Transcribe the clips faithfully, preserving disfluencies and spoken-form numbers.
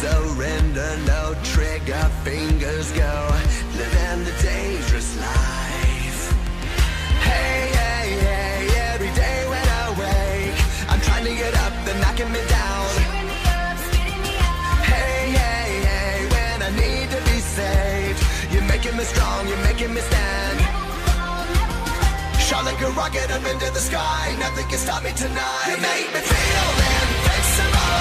surrender, no trigger fingers go, living the dangerous life. Hey, hey, hey, every day when I wake, I'm trying to get up, they're knocking me down. Cheering me up, spitting me out. Hey, hey, hey, when I need to be saved, you're making me strong, you're making me stand. Shot like a rocket up into the sky, nothing can stop me tonight. You make me feel invincible.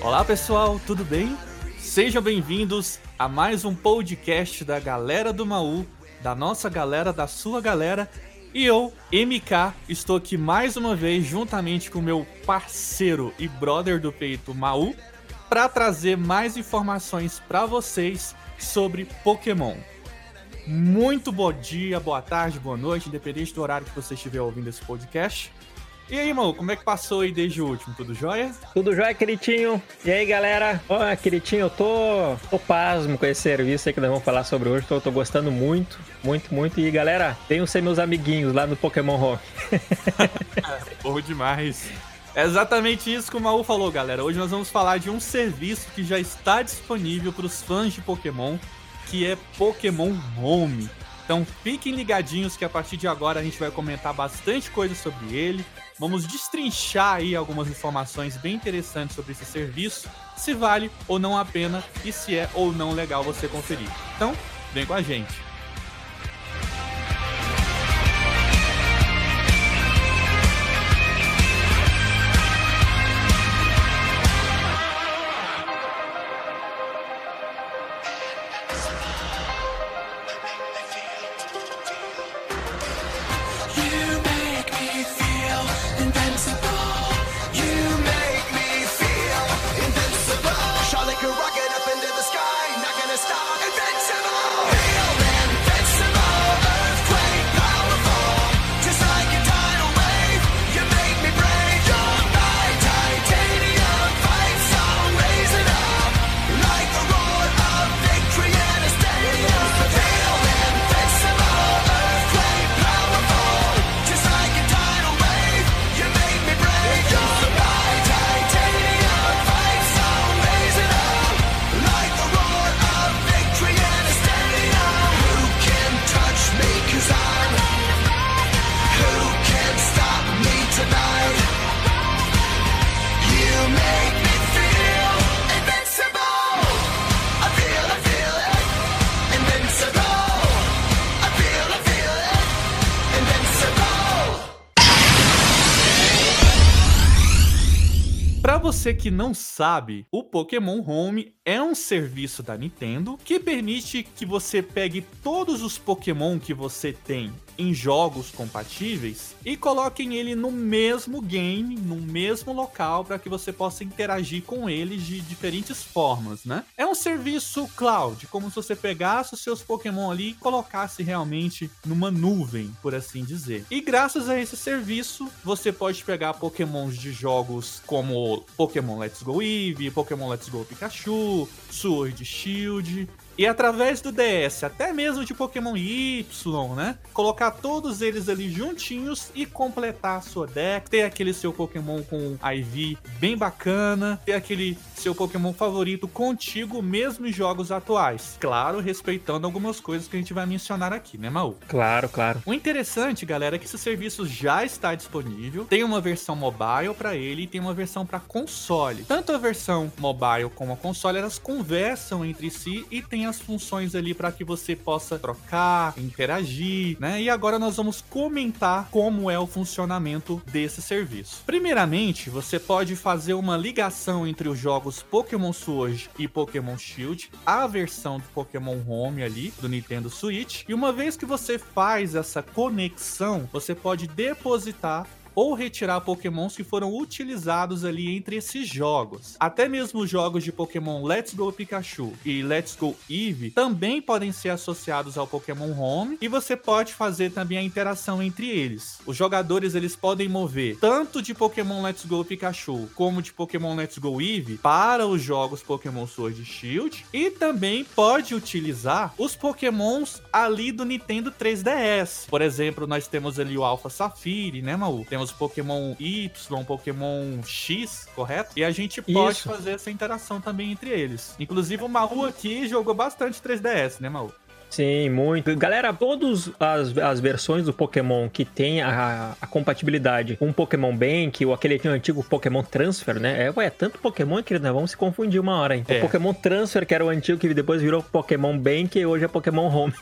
Olá pessoal, tudo bem? Sejam bem-vindos a mais um podcast da Galera do Maú, da nossa galera, da sua galera. E eu, M K, estou aqui mais uma vez juntamente com o meu parceiro e brother do peito, Maú, para trazer mais informações para vocês sobre Pokémon. Muito bom dia, boa tarde, boa noite, independente do horário que você estiver ouvindo esse podcast. E aí, irmão, como é que passou aí desde o último? Tudo jóia? Tudo jóia, queridinho. E aí, galera? Ó, oh, queridinho, eu tô... tô pasmo com esse serviço aí que nós vamos falar sobre hoje. Tô, tô gostando muito, muito, muito. E, galera, venham ser meus amiguinhos lá no Pokémon Home. Bom demais. É exatamente isso que o Maú falou, galera. Hoje nós vamos falar de um serviço que já está disponível para os fãs de Pokémon, que é Pokémon Home. Então, fiquem ligadinhos que a partir de agora a gente vai comentar bastante coisa sobre ele. Vamos destrinchar aí algumas informações bem interessantes sobre esse serviço, se vale ou não a pena e se é ou não legal você conferir. Então, vem com a gente! Você que não sabe, o Pokémon Home é um serviço da Nintendo que permite que você pegue todos os Pokémon que você tem em jogos compatíveis e coloquem ele no mesmo game, no mesmo local, para que você possa interagir com eles de diferentes formas, né? É um serviço cloud, como se você pegasse os seus Pokémon ali e colocasse realmente numa nuvem, por assim dizer. E graças a esse serviço, você pode pegar Pokémons de jogos como Pokémon Let's Go Eevee, Pokémon Let's Go Pikachu, Sword, Shield, e através do D S, até mesmo de Pokémon Y, né? Colocar todos eles ali juntinhos e completar a sua deck, ter aquele seu Pokémon com I V bem bacana, ter aquele seu Pokémon favorito contigo mesmo em jogos atuais. Claro, respeitando algumas coisas que a gente vai mencionar aqui, né, Maú? Claro, claro. O interessante, galera, é que esse serviço já está disponível, tem uma versão mobile para ele e tem uma versão para console. Tanto a versão mobile como a console, elas conversam entre si e tem as funções ali para que você possa trocar, interagir, né? E agora nós vamos comentar como é o funcionamento desse serviço. Primeiramente, você pode fazer uma ligação entre os jogos Pokémon Sword e Pokémon Shield, a versão do Pokémon Home ali, do Nintendo Switch, e uma vez que você faz essa conexão, você pode depositar ou retirar Pokémons que foram utilizados ali entre esses jogos. Até mesmo os jogos de Pokémon Let's Go Pikachu e Let's Go Eevee também podem ser associados ao Pokémon Home, e você pode fazer também a interação entre eles. Os jogadores eles podem mover tanto de Pokémon Let's Go Pikachu como de Pokémon Let's Go Eevee para os jogos Pokémon Sword e Shield, e também pode utilizar os Pokémons ali do Nintendo três D S. Por exemplo, nós temos ali o Alpha Sapphire, né, Maú? Temos Pokémon Y, Pokémon X, correto? E a gente pode Isso. fazer essa interação também entre eles. Inclusive o Maú aqui jogou bastante três D S, né, Maú? Sim, muito. Galera, todas as, as versões do Pokémon que tem a, a compatibilidade com o Pokémon Bank ou aquele antigo Pokémon Transfer, né? É, ué, tanto Pokémon, querido, nós vamos se confundir uma hora, hein? É. O Pokémon Transfer, que era o antigo, que depois virou Pokémon Bank e hoje é Pokémon Home.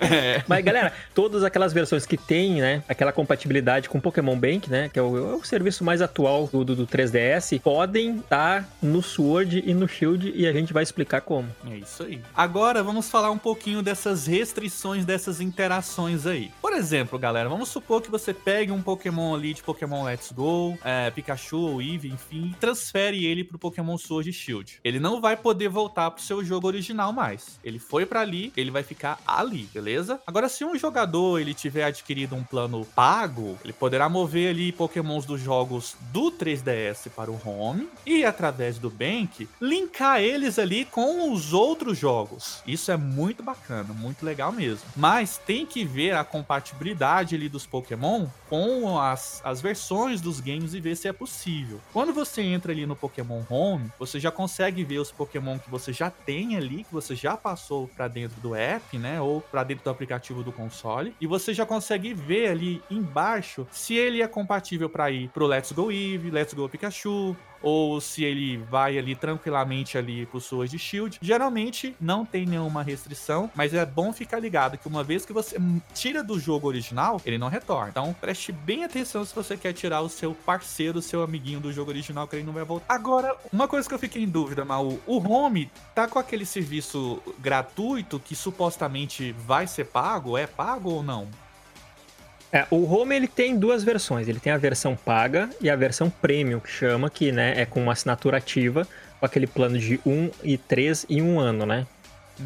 É. Mas, galera, todas aquelas versões que tem, né? Aquela compatibilidade com o Pokémon Bank, né? Que é o, é o serviço mais atual do, do, do três D S, podem estar no Sword e no Shield, e a gente vai explicar como. É isso aí. Agora, vamos falar um pouquinho dessa restrições dessas interações aí. Por exemplo, galera, vamos supor que você pegue um Pokémon ali de Pokémon Let's Go, é, Pikachu ou Eevee, enfim, e transfere ele pro Pokémon Sword e Shield. Ele não vai poder voltar pro seu jogo original mais. Ele foi pra ali, ele vai ficar ali, beleza? Agora, se um jogador ele tiver adquirido um plano pago, ele poderá mover ali Pokémons dos jogos do três D S para o Home e, através do Bank, linkar eles ali com os outros jogos. Isso é muito bacana, muito legal mesmo. Mas tem que ver a compatibilidade ali dos Pokémon com as, as versões dos games e ver se é possível. Quando você entra ali no Pokémon Home, você já consegue ver os Pokémon que você já tem ali, que você já passou pra dentro do app, né? Ou pra dentro do aplicativo do console. E você já consegue ver ali embaixo se ele é compatível pra ir pro Let's Go Eevee, Let's Go Pikachu, ou se ele vai ali tranquilamente ali pro Sword Shield. Geralmente não tem nenhuma restrição, mas é bom ficar ligado que uma vez que você tira do jogo original, ele não retorna. Então preste bem atenção se você quer tirar o seu parceiro, o seu amiguinho do jogo original, que ele não vai voltar. Agora, uma coisa que eu fiquei em dúvida, Maú, o Home tá com aquele serviço gratuito que supostamente vai ser pago? É pago ou não? É, o Home ele tem duas versões, ele tem a versão paga e a versão premium, que chama, que né, é com uma assinatura ativa, com aquele plano de um e três e um ano, né?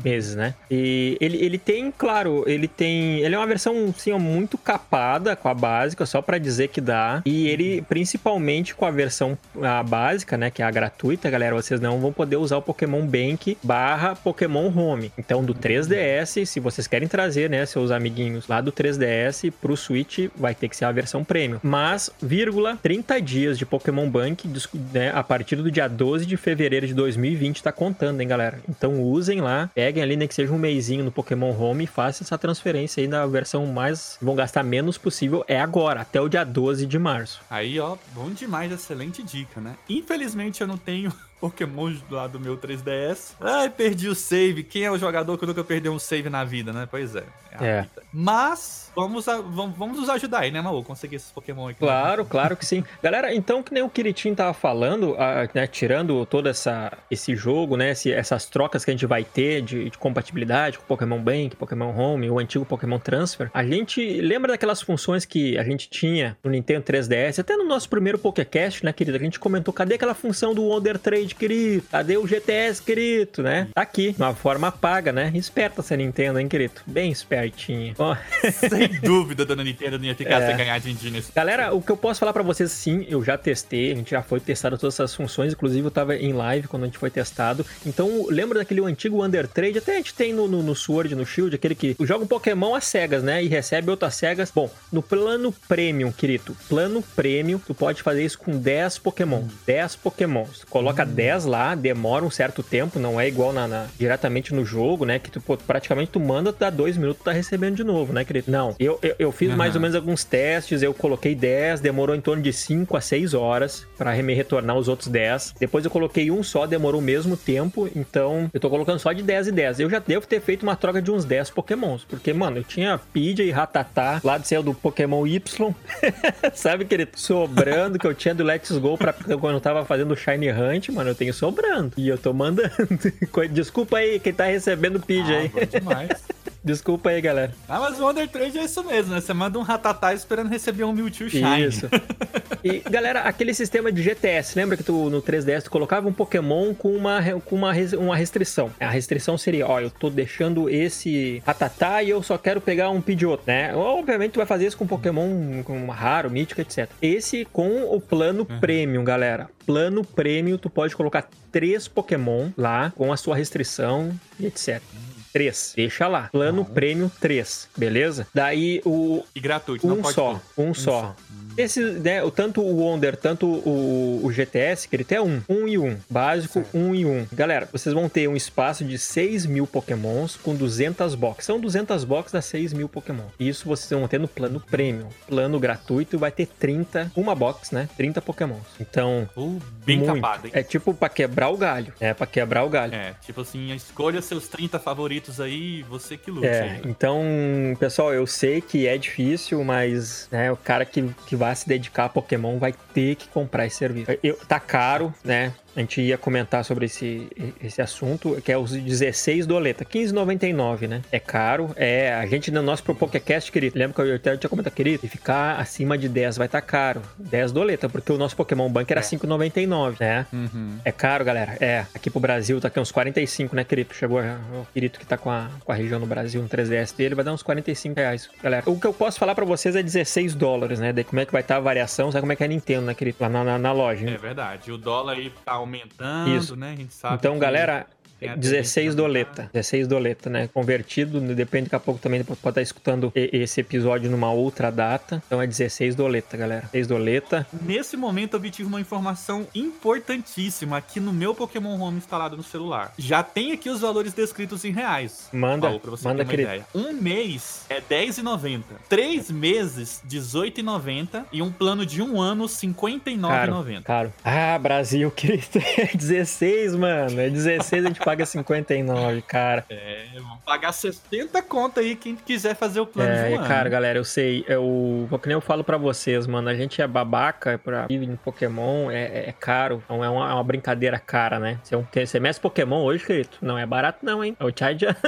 Meses, né? E ele, ele tem, claro, ele tem... Ele é uma versão, sim, muito capada com a básica, só pra dizer que dá. E ele, principalmente com a versão a básica, né? Que é a gratuita, galera, vocês não vão poder usar o Pokémon Bank barra Pokémon Home. Então, do três D S, se vocês querem trazer, né? Seus amiguinhos lá do três D S pro Switch, vai ter que ser a versão Premium. Mas, vírgula, trinta dias de Pokémon Bank, né? A partir do dia doze de fevereiro de dois mil e vinte, tá contando, hein, galera? Então, usem lá... Peguem ali, nem que seja um meizinho no Pokémon Home e façam essa transferência aí na versão mais... Vão gastar menos possível, é agora, até o dia doze de março. Aí, ó, bom demais, excelente dica, né? Infelizmente, eu não tenho... Pokémon lá do meu três D S. Ai, perdi o save. Quem é o jogador que nunca perdeu um save na vida, né? Pois é. É. é. Mas, vamos, a, vamos, vamos nos ajudar aí, né, Maú? Conseguir esses Pokémon aqui. Claro, né? Claro que sim. Galera, então, que nem o Kiritinho tava falando, a, né, tirando todo essa, esse jogo, né, esse, essas trocas que a gente vai ter de, de compatibilidade com Pokémon Bank, Pokémon Home, o antigo Pokémon Transfer, a gente lembra daquelas funções que a gente tinha no Nintendo três D S, até no nosso primeiro Pokécast, né, querido? A gente comentou, cadê aquela função do Wonder Trade, querido? Cadê o G T S, querido, né? Tá aqui, uma forma paga, né? Esperta essa Nintendo, hein, querido? Bem espertinha. Oh. Sem dúvida, dona Nintendo não ia ficar é. sem ganhar din-din nesse... Galera, o que eu posso falar pra vocês, sim, eu já testei, a gente já foi testado todas essas funções, inclusive eu tava em live quando a gente foi testado. Então, lembra daquele antigo Wonder Trade? Até a gente tem no, no, no Sword, no Shield, aquele que joga um Pokémon às cegas, né? E recebe outro às cegas. Bom, no plano Premium, querido, plano Premium, tu pode fazer isso com dez Pokémon. dez Pokémons. Coloca hum. dez lá, demora um certo tempo, não é igual na, na, diretamente no jogo, né? Que tu pô, praticamente tu manda, dá dois minutos, tá recebendo de novo, né, querido? Não, eu, eu, eu fiz uhum. mais ou menos alguns testes, eu coloquei dez, demorou em torno de cinco a seis horas pra me retornar os outros dez. Depois eu coloquei um só, demorou o mesmo tempo, então eu tô colocando só de dez e dez. Eu já devo ter feito uma troca de uns dez Pokémons, porque, mano, eu tinha Pidgey e Rattata lá do céu do Pokémon Y, sabe, querido? Sobrando que eu tinha do Let's Go pra quando eu tava fazendo o Shiny Hunt, mano, eu tenho sobrando. E eu tô mandando. Desculpa aí, quem tá recebendo o Pidgey ah, aí. Bom demais. Desculpa aí, galera. Ah, mas o Wonder Trade é isso mesmo, né? Você manda um Rattata esperando receber um Mewtwo Shiny. Isso. E, galera, aquele sistema de G T S, lembra que tu no três D S tu colocava um Pokémon com uma, com uma, uma restrição. A restrição seria, ó, eu tô deixando esse Rattata e eu só quero pegar um Pidgeot, né? Obviamente tu vai fazer isso com um Pokémon com raro, mítico, etcétera. Esse com o plano uhum. Premium, galera. Plano Premium, tu pode colocar três Pokémon lá com a sua restrição e etcétera. três. Deixa lá. Plano ah. Premium três. Beleza? Daí o... E gratuito. Um não pode só. Um, um só. só. Esse, né, tanto o Wonder, tanto o, o G T S, que ele tem um. Um e um. Básico, um e um. Galera, vocês vão ter um espaço de seis mil Pokémons com duzentas box. São duzentas box das seis mil Pokémon. Isso vocês vão ter no plano Premium. Plano gratuito vai ter trinta, uma box, né? trinta Pokémons. Então, uh, bem muito. Capado, hein? É tipo pra quebrar o galho. É, pra quebrar o galho. É, tipo assim, escolha seus trinta favoritos aí, você que lute. É, então, pessoal, eu sei que é difícil, mas, né, o cara que, que vai vai se dedicar a Pokémon, vai ter que comprar esse serviço. Eu, tá caro, né? A gente ia comentar sobre esse, esse assunto, que é os dezesseis doleta, quinze reais e noventa e nove centavos, né? É caro, é... A gente, no nosso PokéCast, querido, lembra que eu até tinha comentado, querido? Se ficar acima de dez vai estar tá caro. dez doleta, porque o nosso Pokémon Bank era é. cinco reais e noventa e nove centavos, né? Uhum. É caro, galera? É. Aqui pro Brasil tá aqui uns quarenta e cinco, né, querido? Chegou o querido que tá com a, com a região no Brasil, um três D S dele, vai dar uns quarenta e cinco reais, galera. O que eu posso falar pra vocês é dezesseis dólares, né? Daí como é que vai estar tá a variação, sabe como é que é a Nintendo, né, querido? Lá na, na, na loja. Hein? É verdade. O dólar aí tá aumentando, isso, né? A gente sabe. Então, galera, dezesseis doleta, dezesseis doleta, né? Convertido, depende, daqui a pouco também pode estar escutando esse episódio numa outra data. Então é dezesseis doleta, galera. dezesseis doleta. Nesse momento eu obtive uma informação importantíssima aqui no meu Pokémon Home instalado no celular. Já tem aqui os valores descritos em reais. Manda, Paulo, pra você manda, ter uma querido. Ideia. Um mês é dez reais e noventa centavos. Três meses, dezoito reais e noventa centavos. E um plano de um ano, cinquenta e nove reais e noventa centavos. Caro, caro. Ah, Brasil, querido. É dezesseis, mano. É dezesseis, a gente paga cinquenta e nove, cara. É, vamos pagar sessenta conto aí quem quiser fazer o plano é, de um ano. É, cara, galera, eu sei, eu, que nem eu falo pra vocês, mano, a gente é babaca pra viver em Pokémon, é, é caro, então é uma, é uma brincadeira cara, né? Você, você mexe Pokémon hoje, querido? Não é barato não, hein? É o Charizard.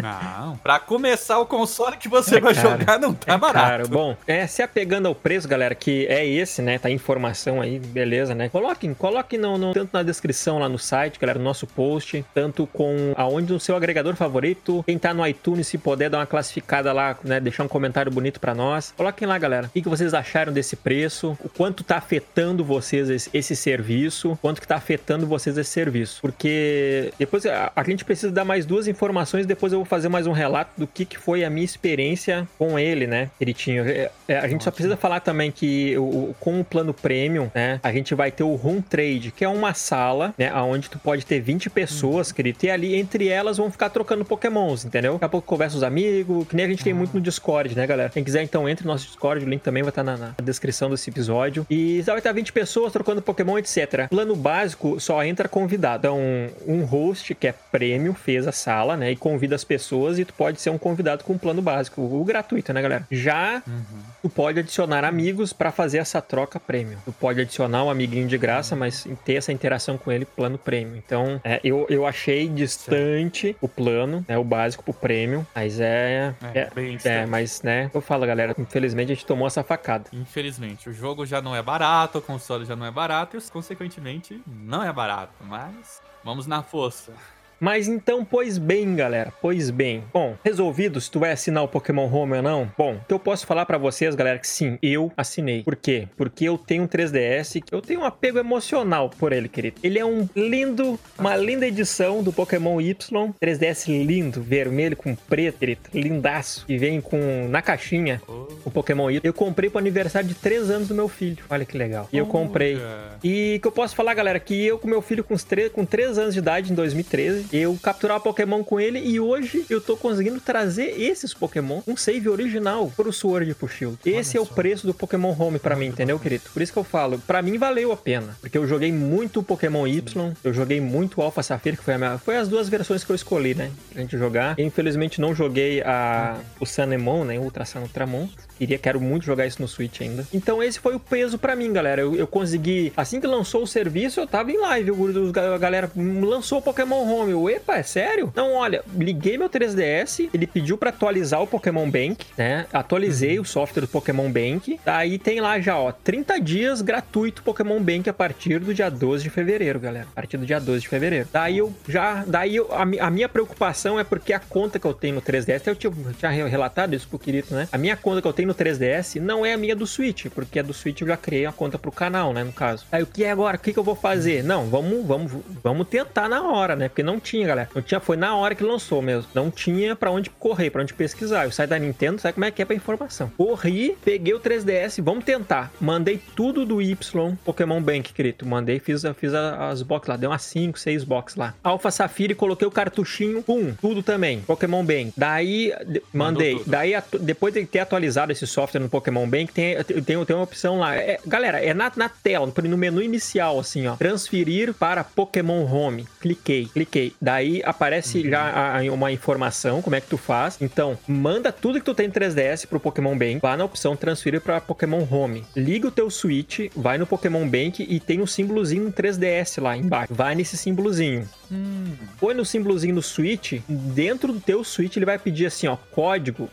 Não, pra começar o console que você é vai caro. Jogar não tá é barato. Caro. Bom, é, se apegando ao preço, galera, que é esse, né, tá informação aí, beleza, né? Coloquem, coloquem no, no, tanto na descrição lá no site, galera, no nosso post, tanto com aonde o seu agregador favorito, quem tá no iTunes, se puder dar uma classificada lá, né, deixar um comentário bonito pra nós. Coloquem lá, galera, o que vocês acharam desse preço, o quanto tá afetando vocês esse, esse serviço, quanto que tá afetando vocês esse serviço, porque depois a, a gente precisa dar mais duas informações, depois eu vou fazer mais um relato do que, que foi a minha experiência com ele, né, queridinho. É, é, a gente Nossa. Só precisa falar também que o, com o plano Premium, né, a gente vai ter o Room Trade, que é uma sala, né, onde tu pode ter vinte pessoas, hum. querido, e ali entre elas vão ficar trocando Pokémons, entendeu? Daqui a pouco conversa os amigos, que nem a gente tem ah. muito no Discord, né, galera? Quem quiser, então, entre no nosso Discord, o link também vai estar na, na descrição desse episódio. E vai estar vinte pessoas trocando Pokémon, etcétera. Plano básico só entra convidado. Então, um host, que é prêmio, fez a sala, né, e convida as pessoas, e tu pode ser um convidado com um plano básico, o gratuito, né, galera? Já uhum. tu pode adicionar amigos pra fazer essa troca prêmio. Tu pode adicionar um amiguinho de graça, mas ter essa interação com ele, plano prêmio. Então, é, eu, eu achei Achei distante Sim. o plano, né, o básico pro prêmio, mas é... É, é, bem é mas, né, eu falo, galera, infelizmente a gente tomou essa facada. Infelizmente, o jogo já não é barato, o console já não é barato, e, consequentemente, não é barato, mas vamos na força. Mas então, pois bem, galera, pois bem. Bom, resolvido se tu vai assinar o Pokémon Home ou não? Bom, o que eu posso falar pra vocês, galera, que sim, eu assinei. Por quê? Porque eu tenho um três D S, eu tenho um apego emocional por ele, querido. Ele é um lindo, uma linda edição do Pokémon Y. três D S lindo, vermelho com preto, querido, lindaço. E vem com, na caixinha, oh. o Pokémon Y. Eu comprei pro aniversário de três anos do meu filho. Olha que legal. E eu comprei. Oh, e que eu posso falar, galera, que eu com meu filho com, os tre- com três anos de idade, em dois mil e treze, eu capturava Pokémon com ele, e hoje eu tô conseguindo trazer esses Pokémon um save original pro Sword e pro Shield. Esse Olha é só. O preço do Pokémon Home pra mim, entendeu, querido? Por isso que eu falo, pra mim valeu a pena, porque eu joguei muito Pokémon Y, eu joguei muito Alpha Sapphire, que foi, a minha... foi as duas versões que eu escolhi, né, pra gente jogar. Eu, infelizmente, não joguei a... o Sanemon, né, o Ultra Sun, Ultramon. Queria, quero muito jogar isso no Switch ainda. Então esse foi o peso pra mim, galera. Eu, eu consegui, assim que lançou o serviço, eu tava em live, eu, a galera lançou o Pokémon Home, eu, epa, é sério? Não, olha, liguei meu três D S, ele pediu pra atualizar o Pokémon Bank, né? Atualizei uhum. o software do Pokémon Bank. Aí tem lá já, ó, trinta dias gratuito Pokémon Bank a partir do dia doze de fevereiro, galera. A partir do dia doze de fevereiro. Daí eu já, daí eu, a, a minha preocupação é porque a conta que eu tenho no três D S, eu tinha, eu tinha relatado isso pro Kirito, né? A minha conta que eu tenho no três D S não é a minha do Switch, porque a do Switch eu já criei uma conta pro canal, né, no caso. Aí o que é agora? O que que eu vou fazer? Não, vamos, vamos, vamos tentar na hora, né? Porque não tinha, galera. Não tinha, foi na hora que lançou mesmo. Não tinha pra onde correr, pra onde pesquisar. Eu saí da Nintendo, sabe como é que é pra informação. Corri, peguei o três D S, vamos tentar. Mandei tudo do Y, Pokémon Bank, querido. Mandei, fiz, fiz as box lá, deu umas cinco, seis box lá. Alpha Sapphire, coloquei o cartuchinho, pum, tudo também, Pokémon Bank. Daí, de, mandei. Daí, atu, depois de ter atualizado esse software no Pokémon Bank, tem, tem, tem uma opção lá. É, galera, é na, na tela, no menu inicial, assim, ó. Transferir para Pokémon Home. Cliquei, cliquei. Daí, aparece uhum. já a, a, uma informação, como é que tu faz. Então, manda tudo que tu tem em três D S pro Pokémon Bank. Vá na opção transferir para Pokémon Home. Liga o teu Switch, vai no Pokémon Bank e tem um símbolozinho três D S lá embaixo. Vai nesse símbolozinho. Hum. Põe no símbolozinho do Switch. Dentro do teu Switch, ele vai pedir assim, ó, código.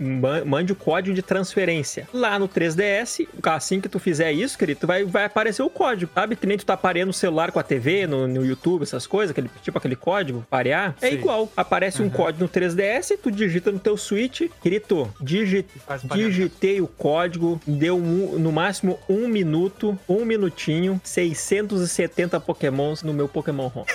Mande o código de transferência. Lá no três D S, assim que tu fizer isso, querido, tu vai, vai aparecer o código, sabe? Que nem tu tá pareando o celular com a T V, no, no YouTube, essas coisas, aquele, tipo aquele código, parear. Sim. É igual. Aparece uhum. um código no três D S, tu digita no teu Switch. Querido, digi, digitei o código, deu um, no máximo um minuto, um minutinho, seiscentos e setenta Pokémons no meu Pokémon Home.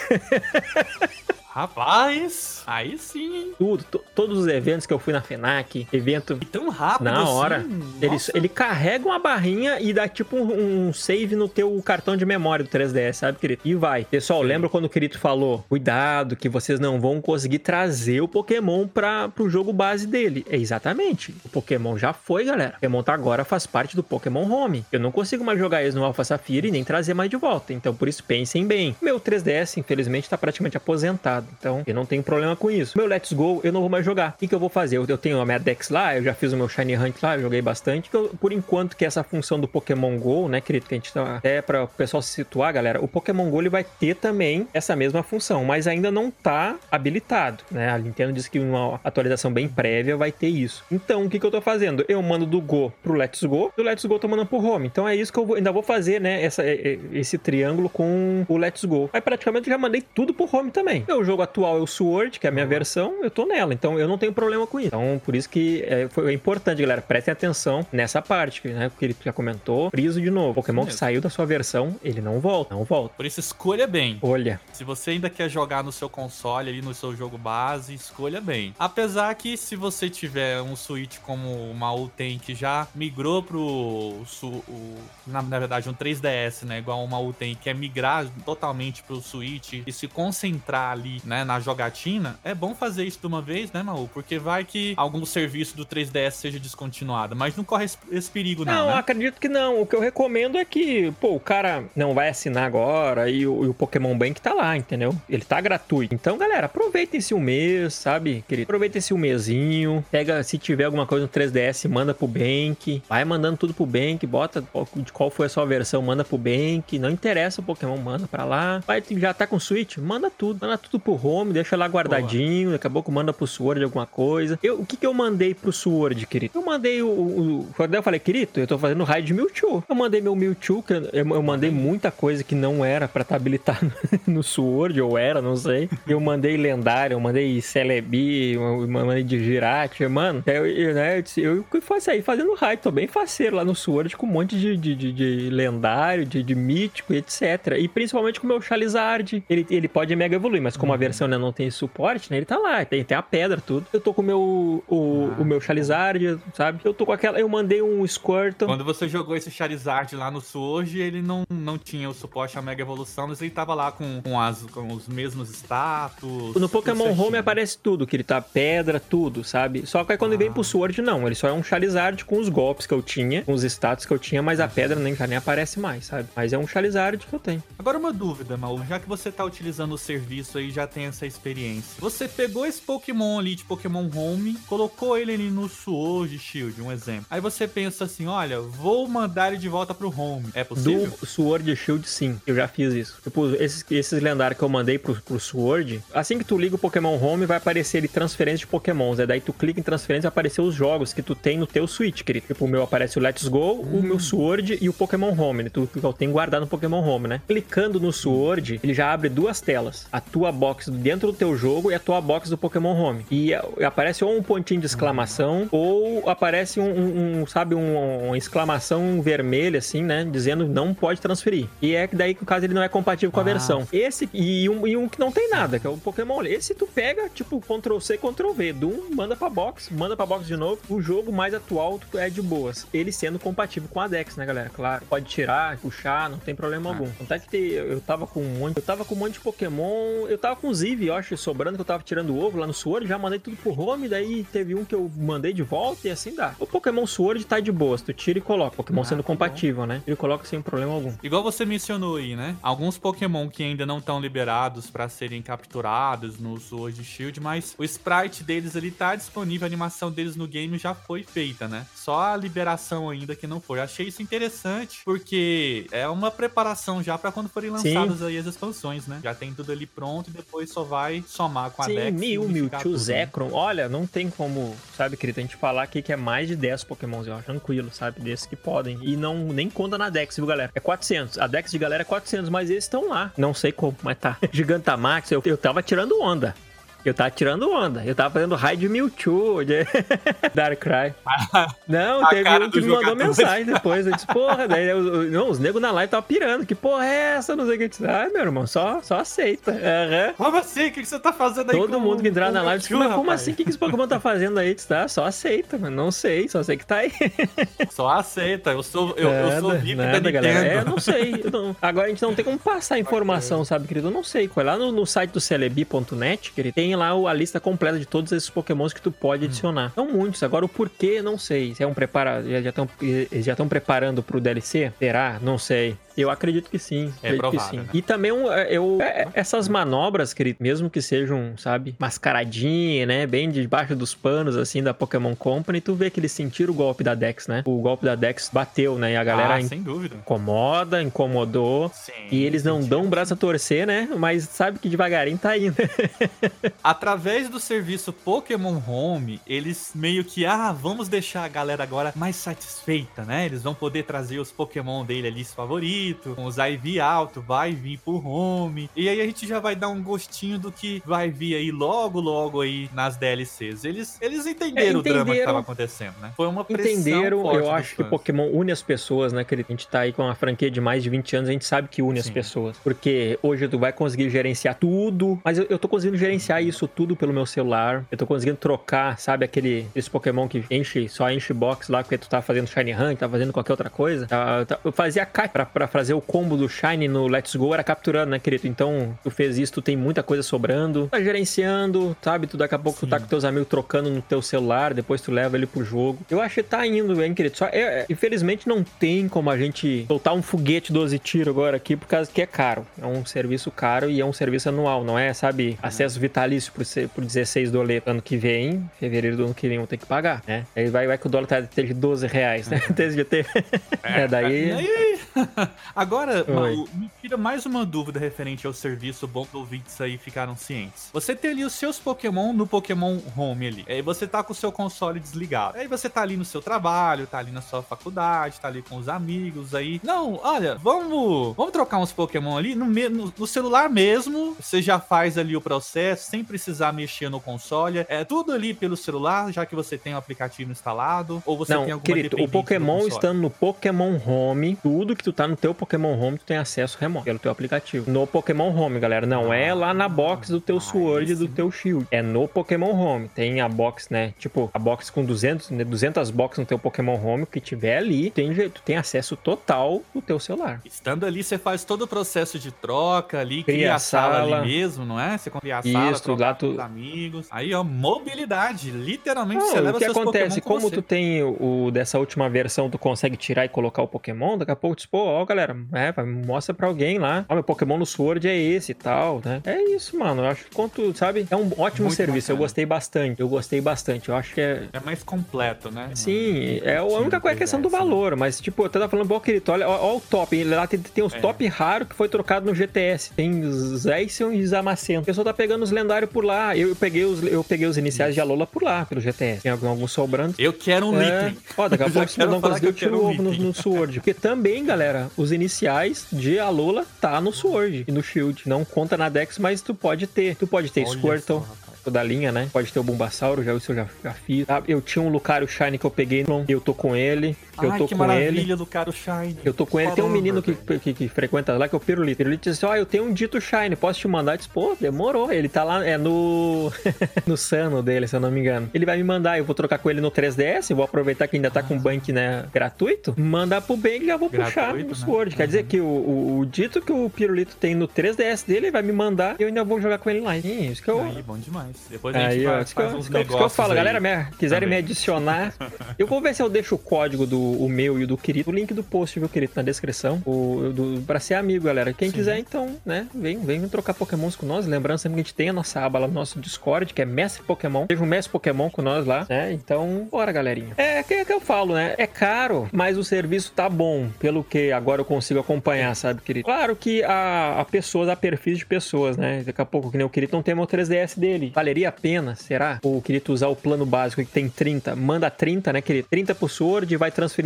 Rapaz, aí sim, hein? Tudo, to, todos os eventos que eu fui na FENAC, evento... E tão rápido na assim? hora. Ele, ele carrega uma barrinha e dá tipo um, um save no teu cartão de memória do três D S, sabe, querido? E vai. Pessoal, sim. Lembra quando o querido falou, cuidado que vocês não vão conseguir trazer o Pokémon pra, pro jogo base dele. É exatamente. O Pokémon já foi, galera. O Pokémon tá agora, faz parte do Pokémon Home. Eu não consigo mais jogar eles no Alpha Sapphire e nem trazer mais de volta. Então, por isso, pensem bem. Meu três D S, infelizmente, tá praticamente aposentado. Então, eu não tenho problema com isso. Meu Let's Go, eu não vou mais jogar. O que, que eu vou fazer? Eu, eu tenho a minha Dex lá, eu já fiz o meu Shiny Hunt lá, eu joguei bastante. Eu, por enquanto, que essa função do Pokémon Go, né, querido? Que a gente tá... Até pra o pessoal se situar, galera, o Pokémon Go, ele vai ter também essa mesma função, mas ainda não tá habilitado, né? A Nintendo disse que uma atualização bem prévia vai ter isso. Então, o que, que eu tô fazendo? Eu mando do Go pro Let's Go, do Let's Go eu tô mandando pro Home. Então, é isso que eu vou, ainda vou fazer, né? Essa, esse triângulo com o Let's Go. Mas, praticamente, eu já mandei tudo pro Home também. Eu jogo atual é o Sword, que é a minha uhum. versão, eu tô nela, então eu não tenho problema com isso. Então, por isso que é, foi importante, galera, prestem atenção nessa parte, né, que ele já comentou, friso de novo, Pokémon Sim, que saiu da sua versão, ele não volta, não volta. Por isso, escolha bem. Olha. Se você ainda quer jogar no seu console, ali no seu jogo base, escolha bem. Apesar que, se você tiver um Switch como o Maul tem, que já migrou pro, o, na, na verdade, um três D S, né, igual o Maul tem, que é migrar totalmente pro Switch e se concentrar ali, né, na jogatina, é bom fazer isso de uma vez, né, Maú? Porque vai que algum serviço do três D S seja descontinuado, mas não corre esse perigo, não, Não, né? Acredito que não. O que eu recomendo é que, pô, o cara não vai assinar agora e o, e o Pokémon Bank tá lá, entendeu? Ele tá gratuito. Então, galera, aproveita esse um mês, sabe, querido? Aproveita esse um mesinho, pega, se tiver alguma coisa no três D S, manda pro Bank, vai mandando tudo pro Bank, bota de qual foi a sua versão, manda pro Bank, não interessa o Pokémon, manda pra lá. Vai, já tá com Switch? Manda tudo, manda tudo pro Home, deixa lá guardadinho, Boa. Acabou que manda pro Sword alguma coisa. Eu, o que que eu mandei pro Sword, querido? Eu mandei o... o, o eu falei, querido, eu tô fazendo raid de Mewtwo. Eu mandei meu Mewtwo, que eu, eu mandei muita coisa que não era pra estar habilitado no Sword, ou era, não sei. Eu mandei lendário, eu mandei Celebi, eu mandei de Giratina, mano. Eu, eu, né, eu, disse, eu faço aí fazendo raid, tô bem faceiro lá no Sword, com um monte de, de, de, de lendário, de, de mítico, etcétera. E principalmente com o meu Charizard. Ele, ele pode mega evoluir, mas como uma versão, né, não tem suporte, né, ele tá lá, tem, tem a pedra, tudo. Eu tô com o meu o, ah, o meu Charizard, sabe? Eu tô com aquela, eu mandei um Squirtle. Quando você jogou esse Charizard lá no Sword, ele não, não tinha o suporte à Mega Evolução, mas ele tava lá com, com, as, com os mesmos status. No Pokémon Home tinha. Aparece tudo, que ele tá pedra, tudo, sabe? Só que aí quando ah. ele vem pro Sword, não, ele só é um Charizard com os golpes que eu tinha, com os status que eu tinha, mas a pedra nem, nem aparece mais, sabe? Mas é um Charizard que eu tenho. Agora uma dúvida, Maú, já que você tá utilizando o serviço aí já já tem essa experiência. Você pegou esse Pokémon ali de Pokémon Home, colocou ele ali no Sword Shield, um exemplo. Aí você pensa assim, olha, vou mandar ele de volta pro Home. É possível? Do Sword Shield, sim. Eu já fiz isso. Tipo, esses, esses lendários que eu mandei pro, pro Sword, assim que tu liga o Pokémon Home, vai aparecer ele transferência de Pokémons. Daí tu clica em transferência e vai aparecer os jogos que tu tem no teu Switch, querido. Tipo, o meu aparece o Let's Go, hum. o meu Sword e o Pokémon Home, né? Tu, tu tem guardado no Pokémon Home, né? Clicando no Sword, ele já abre duas telas. A tua box dentro do teu jogo e a tua box do Pokémon Home. E aparece ou um pontinho de exclamação, ou aparece um, um, um sabe, um, uma exclamação vermelha, assim, né? Dizendo não pode transferir. E é daí que, no caso, ele não é compatível com a ah. versão. Esse, e um, e um que não tem nada, que é o Pokémon. Esse tu pega, tipo, Ctrl-C, Ctrl-V, do um, manda pra box, manda pra box de novo. O jogo mais atual é de boas. Ele sendo compatível com a Dex, né, galera? Claro, pode tirar, puxar, não tem problema ah. algum. Até que eu tava com um monte, eu tava com um monte de Pokémon, eu tava com os Eevee, eu acho, sobrando, que eu tava tirando o ovo lá no Sword, já mandei tudo pro Home, daí teve um que eu mandei de volta e assim dá. O Pokémon Sword tá de boa, tu tira e coloca, Pokémon ah, sendo compatível, bom. né? Ele coloca sem problema algum. Igual você mencionou aí, né? Alguns Pokémon que ainda não estão liberados pra serem capturados no Sword Shield, mas o sprite deles ali tá disponível, a animação deles no game já foi feita, né? Só a liberação ainda que não foi. Eu achei isso interessante, porque é uma preparação já pra quando forem lançadas aí as expansões, né? Já tem tudo ali pronto e depois só vai somar com a Sim, Dex. Sim, Mew, Mewtwo, Zekrom. Olha, não tem como, sabe, querido, a gente falar aqui que é mais de dez Pokémons, eu acho, tranquilo, sabe? Desses que podem. E não, nem conta na Dex, viu, galera? É quatrocentos. A Dex de galera é quatrocentos, mas esses estão lá. Não sei como, mas tá. Gigantamax, eu, eu tava tirando onda. Eu tava tirando onda. Eu tava fazendo raid de Mewtwo, de Darkrai. Não, teve um que me mandou mensagem depois. Eu disse, porra, daí eu, não, os negros na live estavam pirando. Que porra é essa? Não sei o que. Eu disse, ai, meu irmão, só, só aceita. Uhum. Como assim? O que você tá fazendo aí? Todo com, mundo que entrava na live disse, mas como assim? O que esse Pokémon tá fazendo aí? Eu disse, tá, só aceita, mano. Não sei, só sei que tá aí. Só aceita. Eu sou eu, nada, eu sou V I P da Nintendo. Galera. É, eu não sei. Eu não... Agora a gente não tem como passar informação, sabe, querido? Eu não sei. Foi lá no, no site do Celebi ponto net, querido. Tem lá a lista completa de todos esses Pokémons que tu pode adicionar. Hum. São muitos. Agora, o porquê, não sei. Se é um preparado, já estão já estão preparando pro D L C? Será? Não sei. Eu acredito que sim. É provável, que sim. Né? E também eu, eu, essas manobras, querido, mesmo que sejam, sabe, mascaradinha, né? Bem debaixo dos panos, assim, da Pokémon Company, tu vê que eles sentiram o golpe da Dex, né? O golpe da Dex bateu, né? E a galera ah, sem dúvida. incomoda, incomodou. Sim, e eles não sentido. dão o braço a torcer, né? Mas sabe que devagarinho tá indo. Através do serviço Pokémon Home, eles meio que, ah, vamos deixar a galera agora mais satisfeita, né? Eles vão poder trazer os Pokémon dele ali, os favoritos, com os I V alto, vai vir pro Home, e aí a gente já vai dar um gostinho do que vai vir aí logo logo aí nas D L Cs. Eles, eles entenderam, é, entenderam o drama que tava acontecendo, né? Foi uma pressão entenderam, forte. Eu acho fãs. que Pokémon une as pessoas, né? Que a gente tá aí com uma franquia de mais de vinte anos, a gente sabe que une Sim. as pessoas, porque hoje tu vai conseguir gerenciar tudo, mas eu, eu tô conseguindo gerenciar isso tudo pelo meu celular, eu tô conseguindo trocar, sabe, aquele esse Pokémon que enche, só enche box lá, porque tu tá fazendo Shiny Hunt, tá fazendo qualquer outra coisa. Eu fazia caixa pra, pra fazer o combo do Shiny no Let's Go era capturando, né, querido? Então, tu fez isso, tu tem muita coisa sobrando, tá gerenciando, sabe? Tu daqui a pouco Sim. tu tá com teus amigos trocando no teu celular, depois tu leva ele pro jogo. Eu acho que tá indo bem, querido. Só, é, é, infelizmente, não tem como a gente soltar um foguete doze tiros agora aqui, por causa que é caro. É um serviço caro e é um serviço anual, não é, sabe? Acesso vitalício por, por dezesseis doletas ano que vem, fevereiro do ano que vem vão ter que pagar, né? Aí vai, vai que o dólar tá de doze reais, né? É, é daí... Agora, Malu, me tira mais uma dúvida referente ao serviço, bom que ouvintes aí ficaram cientes. Você tem ali os seus Pokémon no Pokémon Home ali, aí você tá com o seu console desligado, aí você tá ali no seu trabalho, tá ali na sua faculdade, tá ali com os amigos aí. Não, olha, vamos, vamos trocar uns Pokémon ali, no, no, no celular mesmo, você já faz ali o processo, sem precisar mexer no console, é tudo ali pelo celular, já que você tem o aplicativo instalado, ou você Não, tem alguma querido, o Pokémon no estando no Pokémon Home, tudo que tu tá no teu Pokémon Home, tu tem acesso remoto pelo teu aplicativo. No Pokémon Home, galera, não ah, é lá na box do teu ah, Sword e do teu Shield. É no Pokémon Home. Tem a box, né? Tipo, a box com duzentas boxes no teu Pokémon Home, que tiver ali, tem jeito, tem acesso total do teu celular. Estando ali, você faz todo o processo de troca ali, cria, cria a sala, sala ali mesmo, não é? Você cria a Isso, sala, troca tu... com os amigos. Aí, ó, mobilidade. Literalmente, não, você leva seus Pokémon com você. O que acontece? Como tu tem o dessa última versão, tu consegue tirar e colocar o Pokémon, daqui a pouco tu pô, ó, galera, é, mostra pra alguém lá. Ó, meu Pokémon no Sword é esse e tal, né? É isso, mano. Eu acho que quanto, sabe? É um ótimo Muito serviço. Bacana. Eu gostei bastante. Eu gostei bastante. Eu acho que é... É mais completo, né? Sim. É, é a única coisa é a questão do valor. Né? Mas, tipo, eu tava falando, bom, querido, olha, ó, ó o top. Lá tem, tem os é. top raro que foi trocado no G T S. Tem Zexion e Zamacento. O pessoal tá pegando os lendários por lá. Eu, eu, peguei, os, eu peguei os iniciais de Alola por lá, pelo G T S. Tem alguns sobrando. Eu quero um é... item. Ó, daqui a pouco você não conseguiu tirar o ovo no, no Sword. Porque também, galera, os iniciais de Alola tá no Sword e no Shield. Não conta na Dex, mas tu pode ter. Tu pode ter Olha Squirtle. Só, da linha, né? Pode ter o Bulbasauro, já isso eu já, já fiz. Ah, eu tinha um Lucario Shiny que eu peguei, eu tô com ele. Eu Ai, tô que com maravilha, ele. Lucario Shiny. Eu tô com Falou, ele. Tem um menino que, que, que frequenta lá, que é o Pirulito. Pirulito disse, ó, oh, eu tenho um Ditto Shiny, posso te mandar? Eu disse, pô, demorou. Ele tá lá, é no... no Sano dele, se eu não me engano. Ele vai me mandar, eu vou trocar com ele no três D S, vou aproveitar que ainda tá ah. com o Bank, né, gratuito. Mandar pro Bank e já vou gratuito, puxar no Sword. Né? Quer uhum. dizer que o, o, o Ditto que o Pirulito tem no três D S dele, ele vai me mandar e eu ainda vou jogar com ele lá. Sim, isso que eu... Aí, bom demais. Depois a gente aí, ó, faz, faz uns negócios que eu falo, aí. Galera, me, quiserem também me adicionar, eu vou ver se eu deixo o código do o meu e o do Kirito, o link do post, viu, Kirito, na descrição, o, do, pra ser amigo, galera. Quem Sim. quiser, então, né, vem, vem trocar pokémons com nós, lembrando sempre que a gente tem a nossa aba lá no nosso Discord, que é Mestre Pokémon, seja um Mestre Pokémon com nós lá, né, então, bora, galerinha. É, que é que eu falo, né, é caro, mas o serviço tá bom, pelo que agora eu consigo acompanhar, sabe, Kirito? Claro que a, a pessoas, a perfis de pessoas, né, daqui a pouco, que nem o Kirito não tem o três D S dele. Valeria a pena, será? Ou queria tu usar o plano básico que tem trinta? Manda trinta, né, querido? trinta pro Sword e vai transferindo.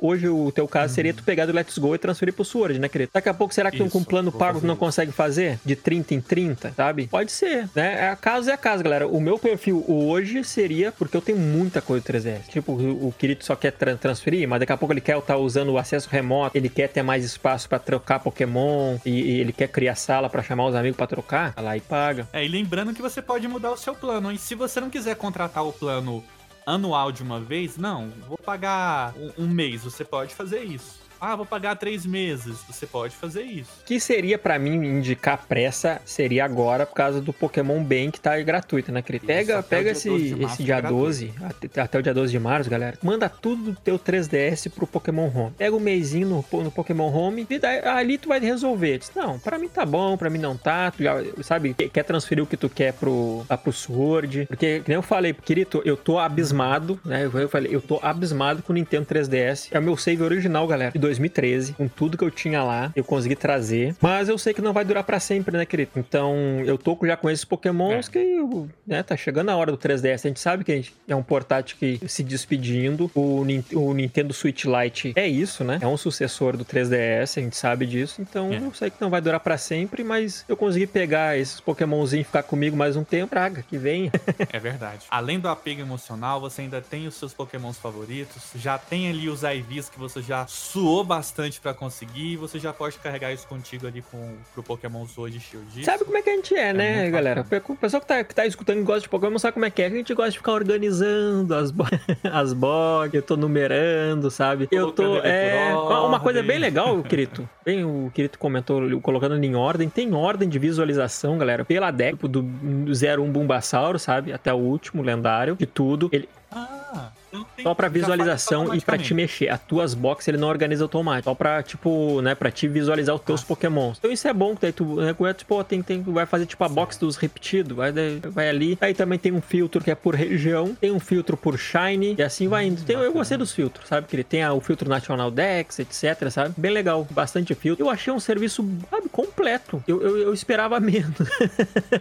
Hoje o teu caso seria tu pegar do Let's Go e transferir pro Sword, né, querido? Daqui a pouco será que isso, um com plano pago tu não consegue fazer? De trinta em trinta, sabe? Pode ser, né? A casa é a casa, galera. O meu perfil hoje seria porque eu tenho muita coisa do três D S. Tipo, o querido só quer tra- transferir, mas daqui a pouco ele quer estar usando o acesso remoto, ele quer ter mais espaço pra trocar Pokémon e, e ele quer criar sala pra chamar os amigos pra trocar. Vai lá e paga. É, e lembrando que você pode de mudar o seu plano, e se você não quiser contratar o plano anual de uma vez, não, vou pagar um, um mês, você pode fazer isso. Ah, vou pagar três meses, você pode fazer isso. Que seria, pra mim, indicar pressa, seria agora, por causa do Pokémon Bank, tá gratuito, né, Cris? Pega, pega esse dia doze, até, até o dia doze de março, galera, manda tudo do teu três D S pro Pokémon Home. Pega um mesinho no, no Pokémon Home, e daí, ali tu vai resolver. Diz, não, pra mim tá bom, pra mim não tá, tu já, sabe, quer transferir o que tu quer pro, lá pro Sword, porque, que nem eu falei, querido, eu tô abismado, né, eu falei, eu tô abismado com o Nintendo três D S, é o meu save original, galera, de dois mil e treze, com tudo que eu tinha lá, eu consegui trazer, mas eu sei que não vai durar pra sempre, né, querido? Então, eu tô já com esses pokémons é. que, eu, né, tá chegando a hora do três D S, a gente sabe que a gente é um portátil que se despedindo, o, o Nintendo Switch Lite é isso, né, é um sucessor do três D S, a gente sabe disso, então é. eu sei que não vai durar pra sempre, mas eu consegui pegar esses pokémonzinhos e ficar comigo mais um tempo, traga, que venha. É verdade. Além do apego emocional, você ainda tem os seus pokémons favoritos, já tem ali os I Vs que você já suou bastante pra conseguir, você já pode carregar isso contigo ali com, pro Pokémon Sword e Shield. Sabe como é que a gente é, é né, galera? O pessoal que tá, que tá escutando e gosta de Pokémon sabe como é que é. A gente gosta de ficar organizando as, bo... as box, eu tô numerando, sabe? Eu tô... É... Uma coisa bem legal, Kirito. Bem, o Kirito comentou, colocando ali em ordem. Tem ordem de visualização, galera. Pela deck, tipo, do zero um Bulbasauro, sabe? Até o último lendário de tudo. Ele... Ah, tem, só pra visualização e pra te mexer. As tuas boxes ele não organiza automático. Só pra, tipo, né, pra te visualizar os teus Nossa. Pokémons. Então isso é bom, que daí tu, né, tipo, tem, tem, vai fazer tipo a Sim. box dos repetidos, vai, vai ali. Aí também tem um filtro que é por região, tem um filtro por Shiny, e assim hum, vai indo. Tem, eu gostei dos filtros, sabe? Que ele tem ah, o filtro National Dex, etcétera, sabe? Bem legal, bastante filtro. Eu achei um serviço, sabe, completo. Eu, eu, eu esperava menos.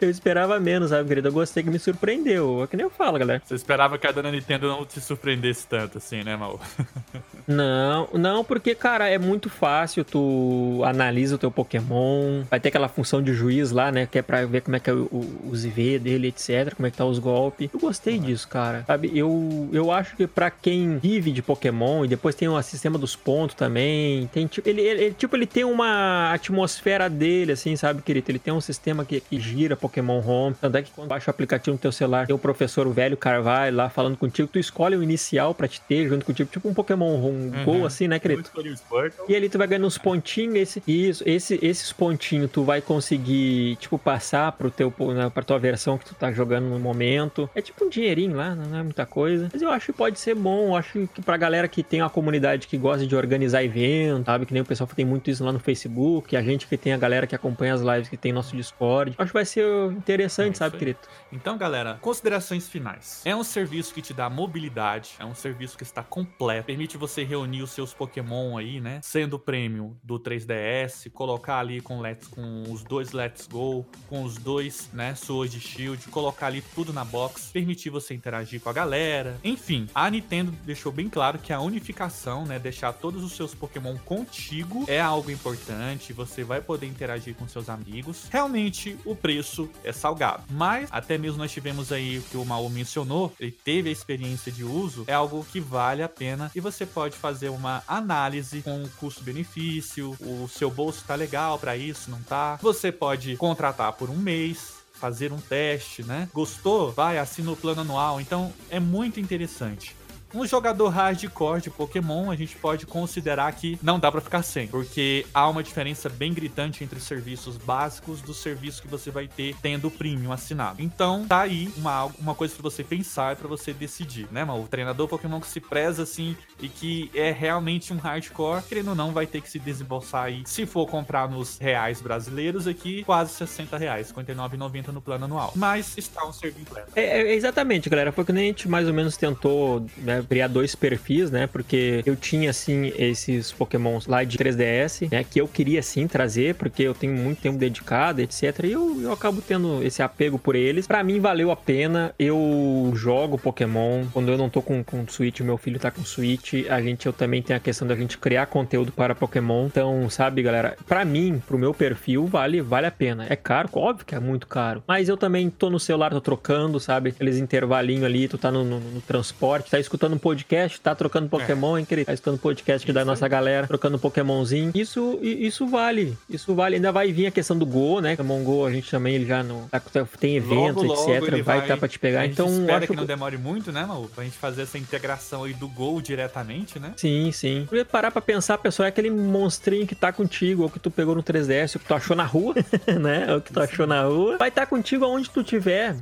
eu esperava menos, sabe, querido? Eu gostei que me surpreendeu. É que nem eu falo, galera. Você esperava que a dona Nintendo não te surpreendesse tanto assim, né, Mau? Não, não, porque, cara, é muito fácil, tu analisa o teu Pokémon, vai ter aquela função de juiz lá, né, que é pra ver como é que é o, o, os I V dele, etcétera, como é que tá os golpes. Eu gostei uhum. disso, cara, sabe? Eu, eu acho que pra quem vive de Pokémon, e depois tem o um sistema dos pontos também, tem, tipo, ele, ele, tipo, ele tem uma atmosfera era dele, assim, sabe, querido? Ele tem um sistema que, que gira Pokémon Home. Tanto é que quando baixa o aplicativo no teu celular, tem o professor velho Carvalho lá falando contigo. Tu escolhe o inicial pra te ter junto contigo, tipo um Pokémon Home uhum. Go, assim, né, querido? E ali tu vai ganhando uns pontinhos. Esse, isso, esse, esses pontinhos tu vai conseguir, tipo, passar pro teu, né, pra tua versão que tu tá jogando no momento. É tipo um dinheirinho lá, não é muita coisa. Mas eu acho que pode ser bom. Eu acho que pra galera que tem uma comunidade que gosta de organizar eventos, sabe? Que nem o pessoal que tem muito isso lá no Facebook. A gente que tem a galera que acompanha as lives, que tem nosso Discord. Acho que vai ser interessante, é, sabe, querido? Então, galera, considerações finais. É um serviço que te dá mobilidade. É um serviço que está completo. Permite você reunir os seus Pokémon aí, né? Sendo o prêmio do três D S. Colocar ali com, let's, com os dois Let's Go. Com os dois, né? Sword Shield. Colocar ali tudo na box. Permitir você interagir com a galera. Enfim, a Nintendo deixou bem claro que a unificação, né? Deixar todos os seus Pokémon contigo é algo importante. Você vai poder interagir com seus amigos. Realmente, o preço é salgado. Mas, até mesmo nós tivemos aí o que o Mau mencionou. Ele teve a experiência de uso. É algo que vale a pena. E você pode fazer uma análise com o custo-benefício. O seu bolso tá legal pra isso, não tá? Você pode contratar por um mês. Fazer um teste, né? Gostou? Vai, assina o plano anual. Então, é muito interessante. Um jogador hardcore de Pokémon, a gente pode considerar que não dá pra ficar sem, porque há uma diferença bem gritante entre os serviços básicos do serviço que você vai ter tendo o premium assinado. Então, tá aí uma, uma coisa pra você pensar e pra você decidir, né, mano? O treinador Pokémon que se preza, assim, e que é realmente um hardcore, querendo ou não, vai ter que se desembolsar aí. Se for comprar nos reais brasileiros aqui, quase sessenta reais, cinquenta e nove reais e noventa centavos no plano anual. Mas está um serviço completo. É, é, exatamente, galera. Foi que nem a gente mais ou menos tentou, né, criar dois perfis, né, porque eu tinha, assim, esses Pokémons lá de três D S, né, que eu queria, sim, trazer, porque eu tenho muito tempo dedicado, etcétera, e eu, eu acabo tendo esse apego por eles. Pra mim, valeu a pena, eu jogo Pokémon, quando eu não tô com, com Switch, meu filho tá com Switch, a gente, eu também tenho a questão da gente criar conteúdo para Pokémon, então, sabe, galera, pra mim, pro meu perfil, vale, vale a pena. É caro, óbvio que é muito caro, mas eu também tô no celular, tô trocando, sabe, aqueles intervalinhos ali, tu tá no, no, no transporte, tá escutando no podcast, tá trocando Pokémon, hein, querido? Tá escutando podcast aqui da nossa galera, trocando Pokémonzinho. Isso, isso vale. Isso vale. Ainda vai vir a questão do Go, né? Pokémon Go, a gente também, ele já não... tem eventos, logo, etcétera. Logo vai estar tá pra te pegar. A gente então, espera acho... que não demore muito, né, Mau? Pra gente fazer essa integração aí do Go diretamente, né? Sim, sim. Eu ia parar pra pensar, pessoal, é aquele monstrinho que tá contigo, ou que tu pegou no três D S, ou que tu achou na rua, né? Ou que tu sim. achou na rua. Vai estar tá contigo aonde tu tiver.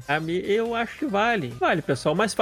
Eu acho que vale. Vale, pessoal. Mas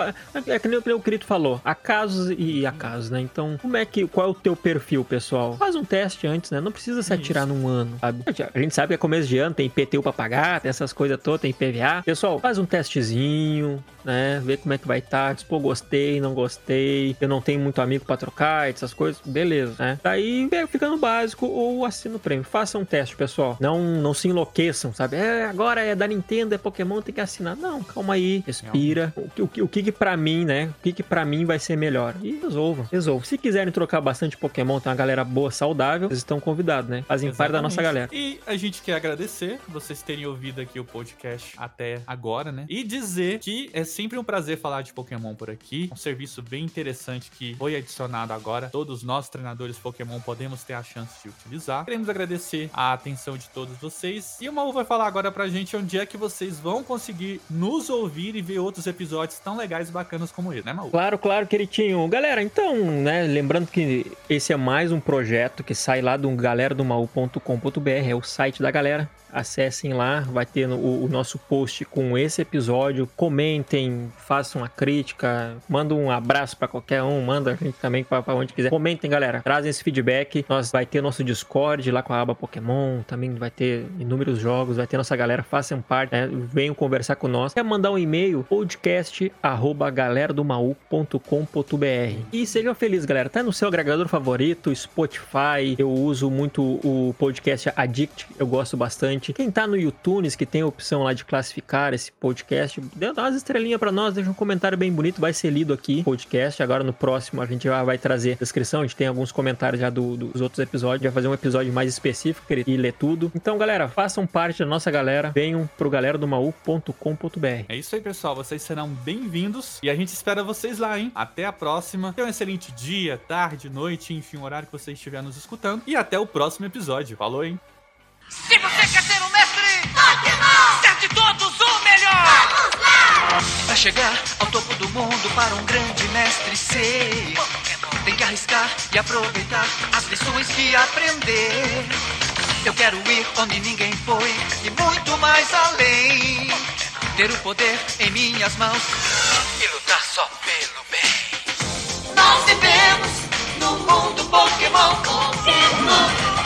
é que nem o Crito falou. A casos e a casos, né? Então, como é que... Qual é o teu perfil, pessoal? Faz um teste antes, né? Não precisa se atirar Isso. num ano, sabe? A gente sabe que é começo de ano, tem I P T U pra pagar, tem essas coisas todas, tem I P V A. Pessoal, faz um testezinho, né? Vê como é que vai estar. Diz, pô, gostei, não gostei. Eu não tenho muito amigo pra trocar, essas coisas. Beleza, né? Daí, fica no básico ou assina o prêmio. Faça um teste, pessoal. Não, não se enlouqueçam, sabe? É, agora é da Nintendo, é Pokémon, tem que assinar. Não, calma aí. Respira. O que, o que, o que, que pra mim, né? O que que pra mim vai ser melhor. E resolvam, resolvam. Se quiserem trocar bastante Pokémon, tem uma galera boa, saudável, vocês estão convidados, né? Fazem Exatamente. Parte da nossa galera. E a gente quer agradecer vocês terem ouvido aqui o podcast até agora, né? E dizer que é sempre um prazer falar de Pokémon por aqui. Um serviço bem interessante que foi adicionado agora. Todos nós, treinadores Pokémon, podemos ter a chance de utilizar. Queremos agradecer a atenção de todos vocês. E o Mau vai falar agora pra gente onde é que vocês vão conseguir nos ouvir e ver outros episódios tão legais e bacanas como esse, né, Mau? Claro, claro. Claro, queridinho. Galera, então, né, lembrando que esse é mais um projeto que sai lá do galera do mau ponto com ponto b r, é o site da galera. Acessem lá, vai ter no, o nosso post com esse episódio, comentem, façam a crítica, manda um abraço pra qualquer um, manda a gente também pra, pra onde quiser, comentem, galera, trazem esse feedback. Nós vai ter nosso Discord lá com a aba Pokémon, também vai ter inúmeros jogos, vai ter nossa galera, façam parte, né, venham conversar com nós. Quer mandar um e-mail, podcast arroba galera do mau ponto com ponto b r, e sejam felizes, galera. Tá no seu agregador favorito, Spotify, eu uso muito o podcast Addict, eu gosto bastante. Quem tá no iTunes, que tem a opção lá de classificar esse podcast, dá umas estrelinhas pra nós, deixa um comentário bem bonito, vai ser lido aqui, podcast. Agora no próximo a gente já vai trazer descrição, a gente tem alguns comentários já do, dos outros episódios, vai fazer um episódio mais específico, querido, e ler tudo. Então, galera, façam parte da nossa galera, venham pro galera do mau ponto com ponto b r. É isso aí, pessoal, vocês serão bem-vindos e a gente espera vocês lá, hein? Até a próxima, tenham um excelente dia, tarde, noite, enfim, o horário que vocês estiverem nos escutando, e até o próximo episódio. Falou, hein? Sim! Quem quer ser o mestre? Pokémon! Certe todos o melhor! Vamos lá! Pra chegar ao topo do mundo, para um grande mestre ser, Pokémon tem que arriscar e aproveitar as lições que aprender. Eu quero ir onde ninguém foi e muito mais além. Pokémon. Ter o poder em minhas mãos e lutar só pelo bem. Nós vivemos no mundo Pokémon. Pokémon.